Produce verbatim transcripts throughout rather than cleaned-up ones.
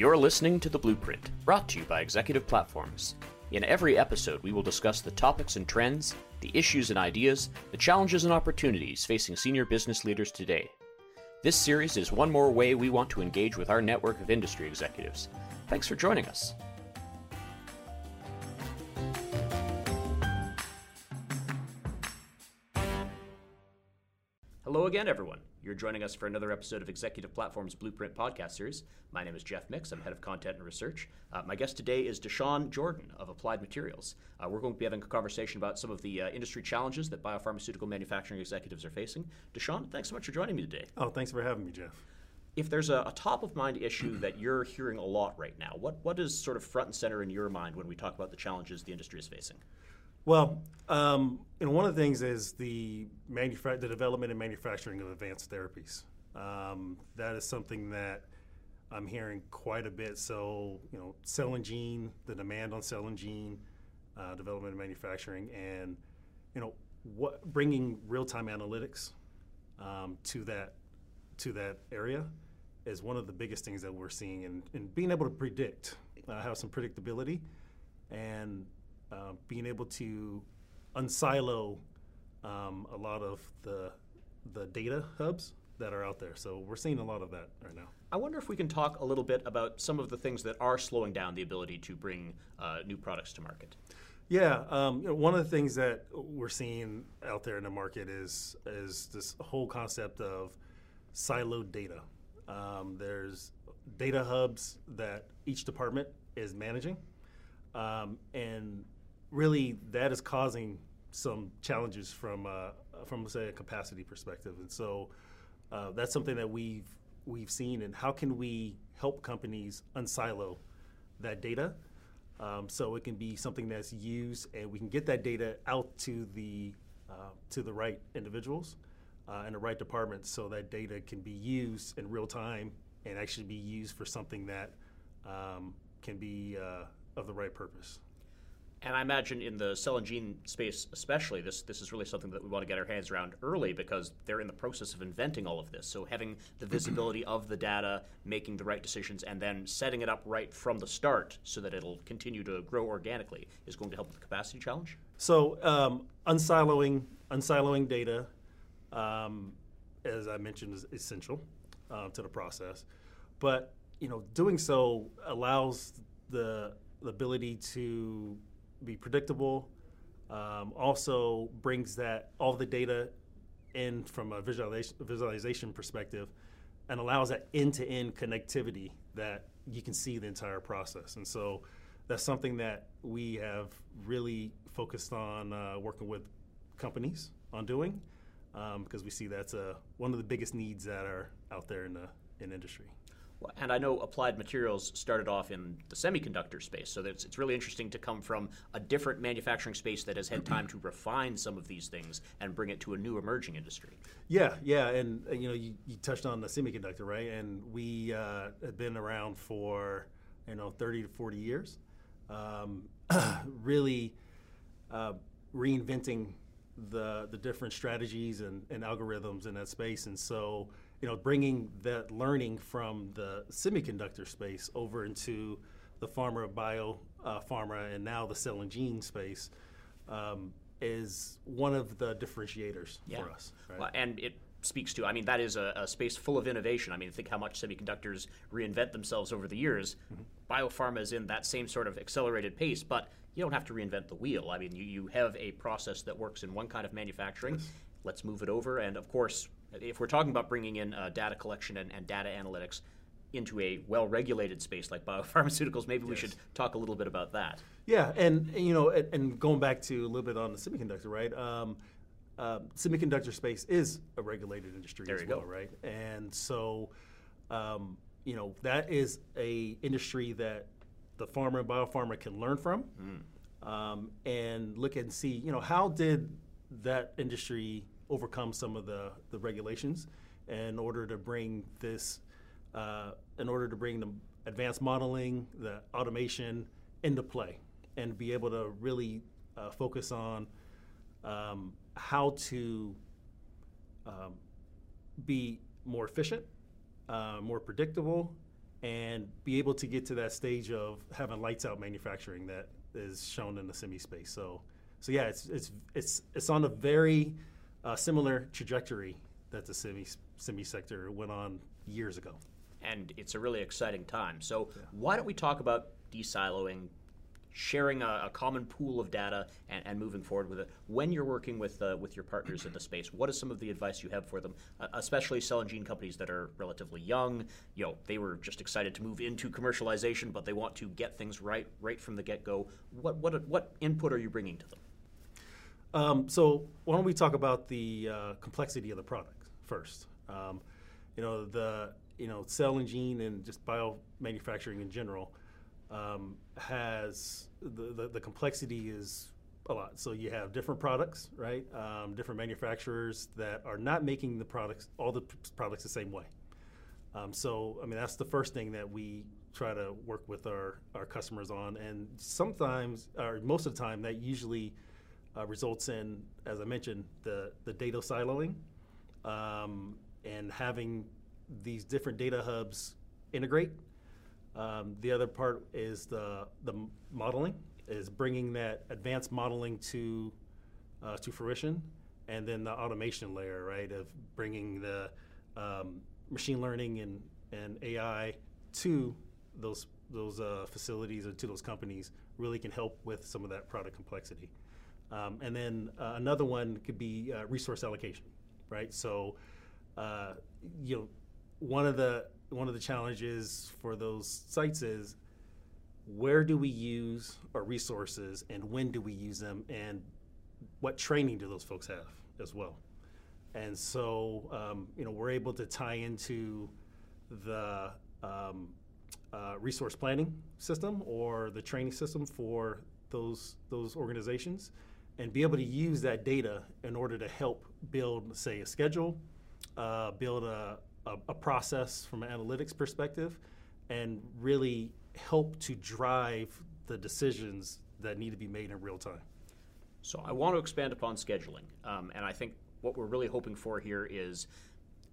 You're listening to The Blueprint, brought to you by Executive Platforms. In every episode, we will discuss the topics and trends, the issues and ideas, the challenges and opportunities facing senior business leaders today. This series is one more way we want to engage with our network of industry executives. Thanks for joining us. Hello again, everyone. You're joining us for another episode of Executive Platforms Blueprint podcast series. My name is Jeff Mix. I'm head of content and research. Uh, my guest today is DeShawn Jordan of Applied Materials. Uh, we're going to be having a conversation about some of the uh, industry challenges that biopharmaceutical manufacturing executives are facing. DeShawn, thanks so much for joining me today. Oh, thanks for having me, Jeff. If there's a, a top-of-mind issue that you're hearing a lot right now, what what is sort of front and center in your mind when we talk about the challenges the industry is facing? Well, um, and one of the things is the manufa- the development and manufacturing of advanced therapies. Um, that is something that I'm hearing quite a bit. So, you know, cell and gene, the demand on cell and gene uh, development and manufacturing, and you know, what bringing real-time analytics um, to that to that area is one of the biggest things that we're seeing, and, and being able to predict, uh, have some predictability, and Uh, being able to unsilo um, a lot of the the data hubs that are out there. So we're seeing a lot of that right now. I wonder if we can talk a little bit about some of the things that are slowing down the ability to bring uh, new products to market. Yeah, um, you know, one of the things that we're seeing out there in the market is is this whole concept of siloed data. Um, there's data hubs that each department is managing. Um, and really, that is causing some challenges from uh, from say a capacity perspective, and so uh, that's something that we've we've seen. And how can we help companies unsilo that data um, so it can be something that's used, and we can get that data out to the uh, to the right individuals uh, and the right departments, so that data can be used in real time and actually be used for something that um, can be uh, of the right purpose. And I imagine in the cell and gene space especially, this this is really something that we want to get our hands around early, because they're in the process of inventing all of this. So having the visibility of the data, making the right decisions, and then setting it up right from the start so that it'll continue to grow organically is going to help with the capacity challenge? So um, unsiloing, unsiloing data, um, as I mentioned, is essential uh, to the process. But you know, doing so allows the the ability to be predictable, um, also brings that all the data in from a visualization, visualization perspective, and allows that end-to-end connectivity that you can see the entire process. And so that's something that we have really focused on uh, working with companies on doing, um, because we see that's a, one of the biggest needs that are out there in the in industry. And I know Applied Materials started off in the semiconductor space, so it's, it's really interesting to come from a different manufacturing space that has had time to refine some of these things and bring it to a new emerging industry. Yeah, yeah, and you know, you, you touched on the semiconductor, right? And we uh, have been around for you know thirty to forty years, um, really uh, reinventing the the different strategies and, and algorithms in that space, and so. You know, bringing that learning from the semiconductor space over into the pharma, bio, uh, pharma, and now the cell and gene space um, is one of the differentiators yeah. for us. Right? Well, and it speaks to, I mean, that is a, a space full of innovation. I mean, think how much semiconductors reinvent themselves over the years. Mm-hmm. Biopharma is in that same sort of accelerated pace, but you don't have to reinvent the wheel. I mean, you, you have a process that works in one kind of manufacturing. Yes. Let's move it over, and of course, if we're talking about bringing in uh, data collection and, and data analytics into a well-regulated space like biopharmaceuticals, maybe yes. we should talk a little bit about that. Yeah, and, and you know, and, and going back to a little bit on the semiconductor, right? Um, uh, semiconductor space is a regulated industry there as well, go. right? And so, um, you know, that is a industry that the pharma and biopharma can learn from mm. um, and look and see, you know, how did that industry overcome some of the, the regulations in order to bring this, uh, in order to bring the advanced modeling, the automation into play, and be able to really uh, focus on um, how to um, be more efficient, uh, more predictable, and be able to get to that stage of having lights out manufacturing that is shown in the semi space. So, so yeah, it's it's it's it's on a very uh, similar trajectory that the semi semi sector went on years ago. And it's a really exciting time. So yeah. Why don't we talk about de-siloing, sharing a, a common pool of data, and, and moving forward with it. When you're working with uh, with your partners in the space, what is some of the advice you have for them, uh, especially cell and gene companies that are relatively young? You know, they were just excited to move into commercialization, but they want to get things right right from the get-go. What what what input are you bringing to them? Um, so why don't we talk about the uh, complexity of the product first? Um, you know the you know cell and gene and just bio manufacturing in general. Um, has the, the, the complexity is a lot. So you have different products, right? Um, different manufacturers that are not making the products, all the p- products the same way. Um, so, I mean, that's the first thing that we try to work with our, our customers on. And sometimes, or most of the time, that usually uh, results in, as I mentioned, the, the data siloing um, and having these different data hubs integrate. Um, the other part is the the modeling, is bringing that advanced modeling to uh, to fruition, and then the automation layer, right, of bringing the um, machine learning and, and A I to those those uh, facilities or to those companies really can help with some of that product complexity. Um, and then uh, another one could be uh, resource allocation, right? So, uh, you know, one of the One of the challenges for those sites is where do we use our resources and when do we use them, and what training do those folks have as well? And so, um, you know, we're able to tie into the um, uh, resource planning system or the training system for those those organizations, and be able to use that data in order to help build, say, a schedule, uh, build a A, a process from an analytics perspective, and really help to drive the decisions that need to be made in real time. So I want to expand upon scheduling, um, and I think what we're really hoping for here is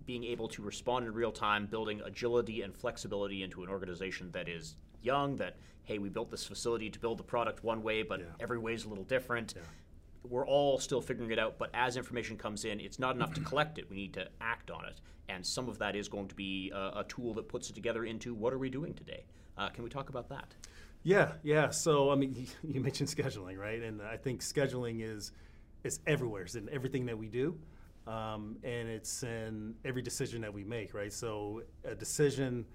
being able to respond in real time, building agility and flexibility into an organization that is young, that, hey, we built this facility to build the product one way, but yeah. every way is a little different. Yeah. We're all still figuring it out, but as information comes in, it's not enough to collect it. We need to act on it. And some of that is going to be a, a tool that puts it together into what are we doing today? Uh, can we talk about that? Yeah, yeah. So, I mean, you mentioned scheduling, right? And I think scheduling is is everywhere. It's in everything that we do, um, and it's in every decision that we make, right? So a decision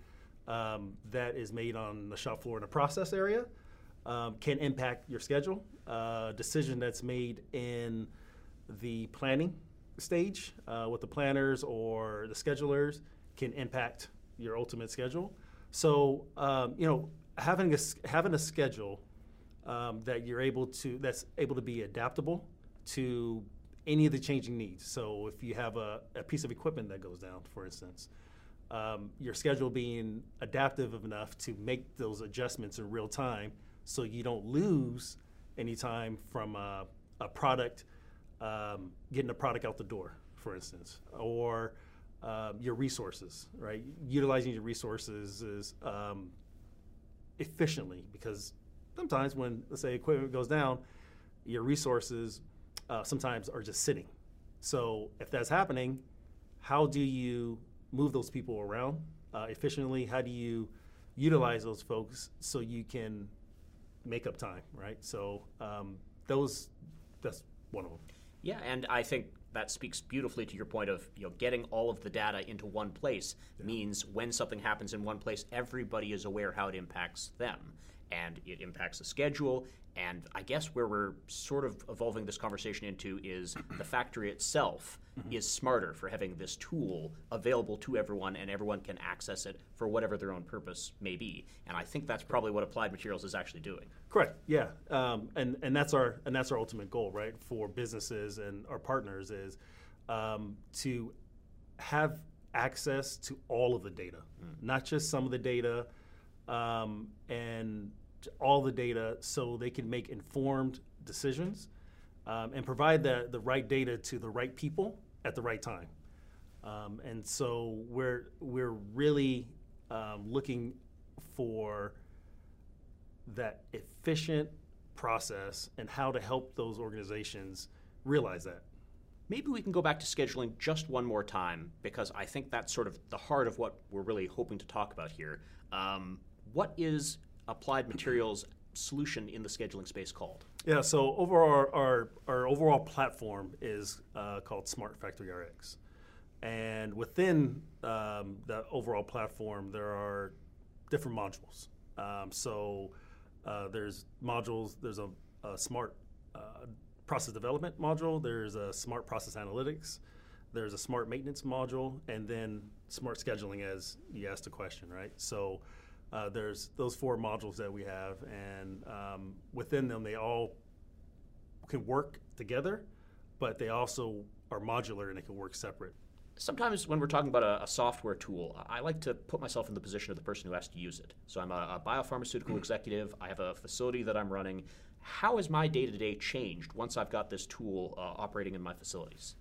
um, that is made on the shop floor in a process area Um, can impact your schedule. Uh, decision that's made in the planning stage uh, with the planners or the schedulers can impact your ultimate schedule. So um, you know, having a having a schedule um, that you're able to that's able to be adaptable to any of the changing needs. So if you have a, a piece of equipment that goes down, for instance, um, your schedule being adaptive enough to make those adjustments in real time, so you don't lose any time from a, a product, um, getting a product out the door, for instance, or uh, your resources, right? Utilizing your resources is um, efficiently, because sometimes when, let's say, equipment goes down, your resources uh, sometimes are just sitting. So if that's happening, how do you move those people around uh, efficiently? How do you utilize those folks so you can make up time, right? So um, those, that's one of them. Yeah, and I think that speaks beautifully to your point of, you know, getting all of the data into one place yeah. means when something happens in one place, everybody is aware how it impacts them, and it impacts the schedule. And I guess where we're sort of evolving this conversation into is the factory itself mm-hmm. is smarter for having this tool available to everyone, and everyone can access it for whatever their own purpose may be. And I think that's probably what Applied Materials is actually doing. Correct. Yeah, um, and and that's our and that's our ultimate goal, right, for businesses and our partners is um, to have access to all of the data, mm. not just some of the data, um, and. all the data so they can make informed decisions um, and provide the, the right data to the right people at the right time. Um, and so we're, we're really um, looking for that efficient process and how to help those organizations realize that. Maybe we can go back to scheduling just one more time, because I think that's sort of the heart of what we're really hoping to talk about here. Um, what is Applied Materials' solution in the scheduling space called? Yeah, so overall, our, our overall platform is uh, called Smart Factory R X. And within um, that overall platform, there are different modules. Um, so uh, there's modules, there's a, a smart uh, process development module, there's a smart process analytics, there's a smart maintenance module, and then smart scheduling, as you asked the question, right? So uh, there's those four modules that we have, and um, within them, they all can work together, but they also are modular and they can work separate. Sometimes when we're talking about a, a software tool, I like to put myself in the position of the person who has to use it. So I'm a, a biopharmaceutical executive. I have a facility that I'm running. How has my day-to-day changed once I've got this tool uh, operating in my facilities?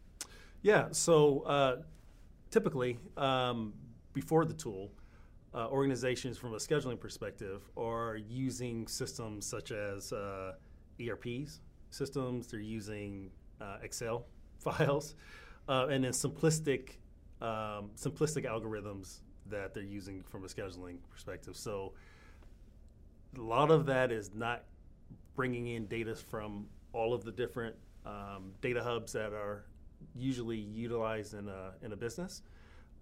Yeah, so uh, typically um, before the tool, uh, organizations from a scheduling perspective are using systems such as uh, E R Ps systems. They're using uh, Excel files. Uh, and then simplistic, um, simplistic algorithms that they're using from a scheduling perspective. So a lot of that is not bringing in data from all of the different um, data hubs that are usually utilized in a, in a business.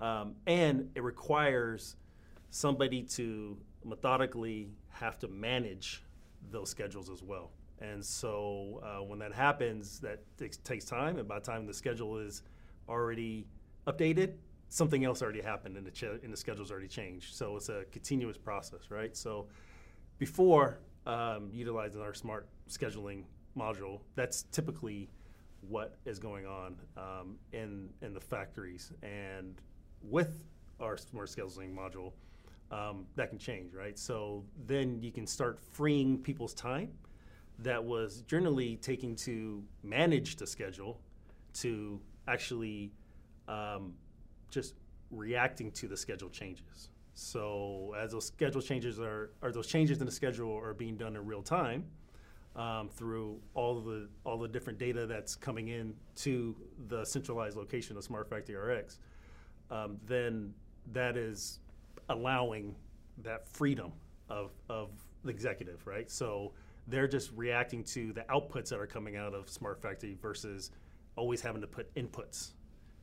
Um, and it requires somebody to methodically have to manage those schedules as well. And so uh, when that happens, that t- takes time, and by the time the schedule is already updated, something else already happened and the, ch- and the schedule's already changed. So it's a continuous process, right? So before um, utilizing our smart scheduling module, that's typically what is going on um, in, in the factories. And with our smart scheduling module, um, that can change, right? So then you can start freeing people's time that was generally taking to manage the schedule to actually um, just reacting to the schedule changes. So as those schedule changes are, or those changes in the schedule are being done in real time um, through all the all the different data that's coming in to the centralized location of Smart Factory R X, um, then that is allowing that freedom of, of the executive, right? So they're just reacting to the outputs that are coming out of Smart Factory versus always having to put inputs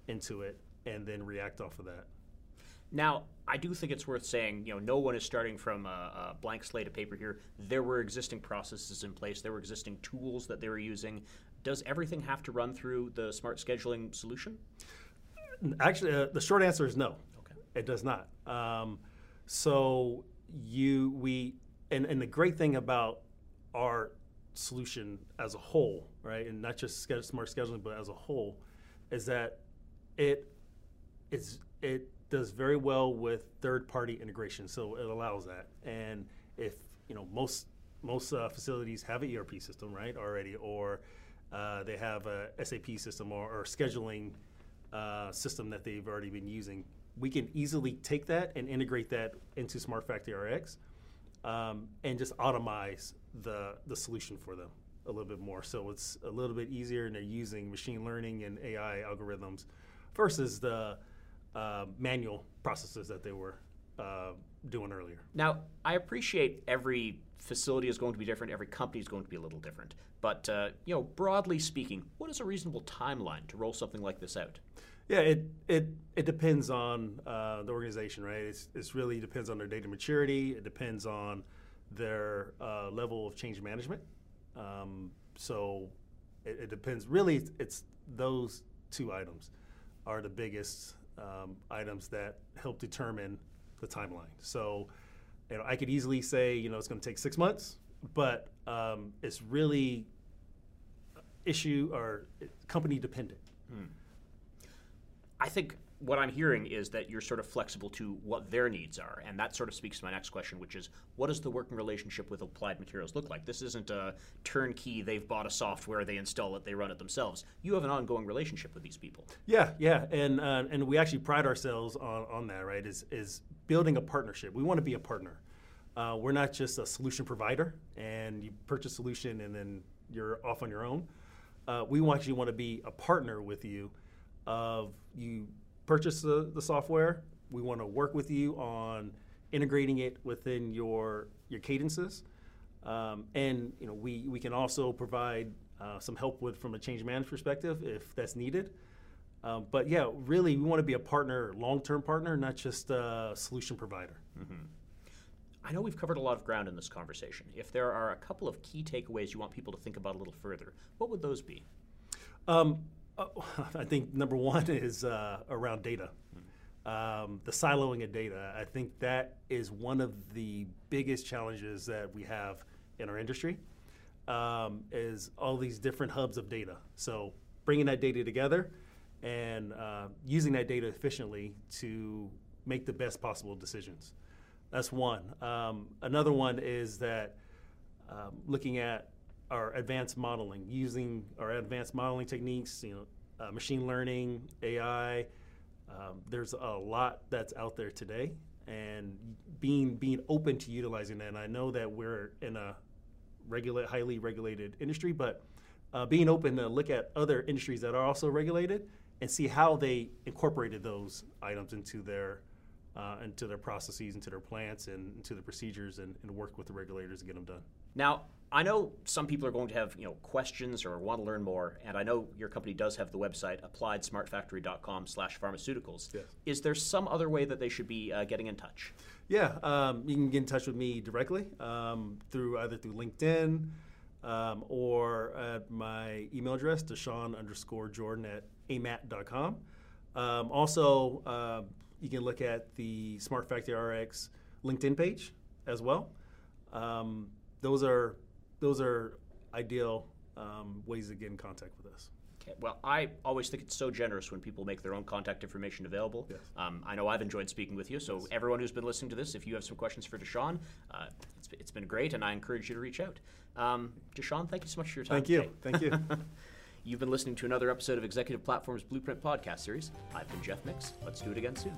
into it and then react off of that. Now, I do think it's worth saying, you know, no one is starting from a, a blank slate of paper here. There were existing processes in place. There were existing tools that they were using. Does everything have to run through the smart scheduling solution? Actually, uh, the short answer is no. Okay. It does not. Um, so you, we, and, and the great thing about our solution as a whole, right, and not just smart scheduling, but as a whole, is that it is it does very well with third-party integration. So it allows that, and if you know most most uh, facilities have an E R P system, right, already, or uh, they have a S A P system or, or scheduling uh, system that they've already been using, we can easily take that and integrate that into Smart Factory R X um, and just automize the the solution for them a little bit more. So it's a little bit easier, and they're using machine learning and A I algorithms versus the uh, manual processes that they were uh, doing earlier. Now, I appreciate every facility is going to be different, every company is going to be a little different, but uh, you know, broadly speaking, what is a reasonable timeline to roll something like this out? Yeah, it it it depends on uh, the organization, right? It's it's really depends on their data maturity. It depends on their uh, level of change management. Um, so it, it depends. Really, it's, it's those two items are the biggest um, items that help determine the timeline. So you know, I could easily say, you know, it's going to take six months, but um, it's really issue or company dependent. Hmm. I think what I'm hearing is that you're sort of flexible to what their needs are, and that sort of speaks to my next question, which is, what does the working relationship with Applied Materials look like? This isn't a turnkey, they've bought a software, they install it, they run it themselves. You have an ongoing relationship with these people. Yeah, yeah, and uh, and we actually pride ourselves on, on that, right, is, is building a partnership. We want to be a partner. Uh, we're not just a solution provider, and you purchase a solution and then you're off on your own. Uh, we want you want to be a partner with you. Of you purchase the, the software, we want to work with you on integrating it within your your cadences, um, and you know we we can also provide uh, some help with from a change management perspective if that's needed. Um, but yeah, really we want to be a partner, long-term partner, not just a solution provider. Mm-hmm. I know we've covered a lot of ground in this conversation. If there are a couple of key takeaways you want people to think about a little further, what would those be? Um, uh, I think number one is uh, around data, mm-hmm. um, the siloing of data. I think that is one of the biggest challenges that we have in our industry, um, is all these different hubs of data. So bringing that data together and uh, using that data efficiently to make the best possible decisions. That's one. Um, another one is that um, looking at our advanced modeling, using our advanced modeling techniques, you know, uh, machine learning, A I. Um, there's a lot that's out there today, and being being open to utilizing that. And I know that we're in a regulate, highly regulated industry, but uh, being open to look at other industries that are also regulated and see how they incorporated those items into their Uh, into their processes, into their plants, and into the procedures, and, and work with the regulators to get them done. Now, I know some people are going to have you know questions or want to learn more, and I know your company does have the website, applied smart factory dot com slash pharmaceuticals. Yes. Is there some other way that they should be uh, getting in touch? Yeah, um, you can get in touch with me directly um, through either through LinkedIn um, or at my email address, DeShawn underscore Jordan at amat dot com. Um, also, uh, you can look at the Smart Factory R X LinkedIn page as well. Um, those are those are ideal um, ways to get in contact with us. Okay. Well, I always think it's so generous when people make their own contact information available. Yes. Um, I know I've enjoyed speaking with you. So yes. Everyone who's been listening to this, if you have some questions for DeShawn, uh, it's, it's been great, and I encourage you to reach out. Um, DeShawn, thank you so much for your time. Thank you. Today. Thank you. You've been listening to another episode of Executive Platforms Blueprint Podcast Series. I've been Jeff Mix. Let's do it again soon.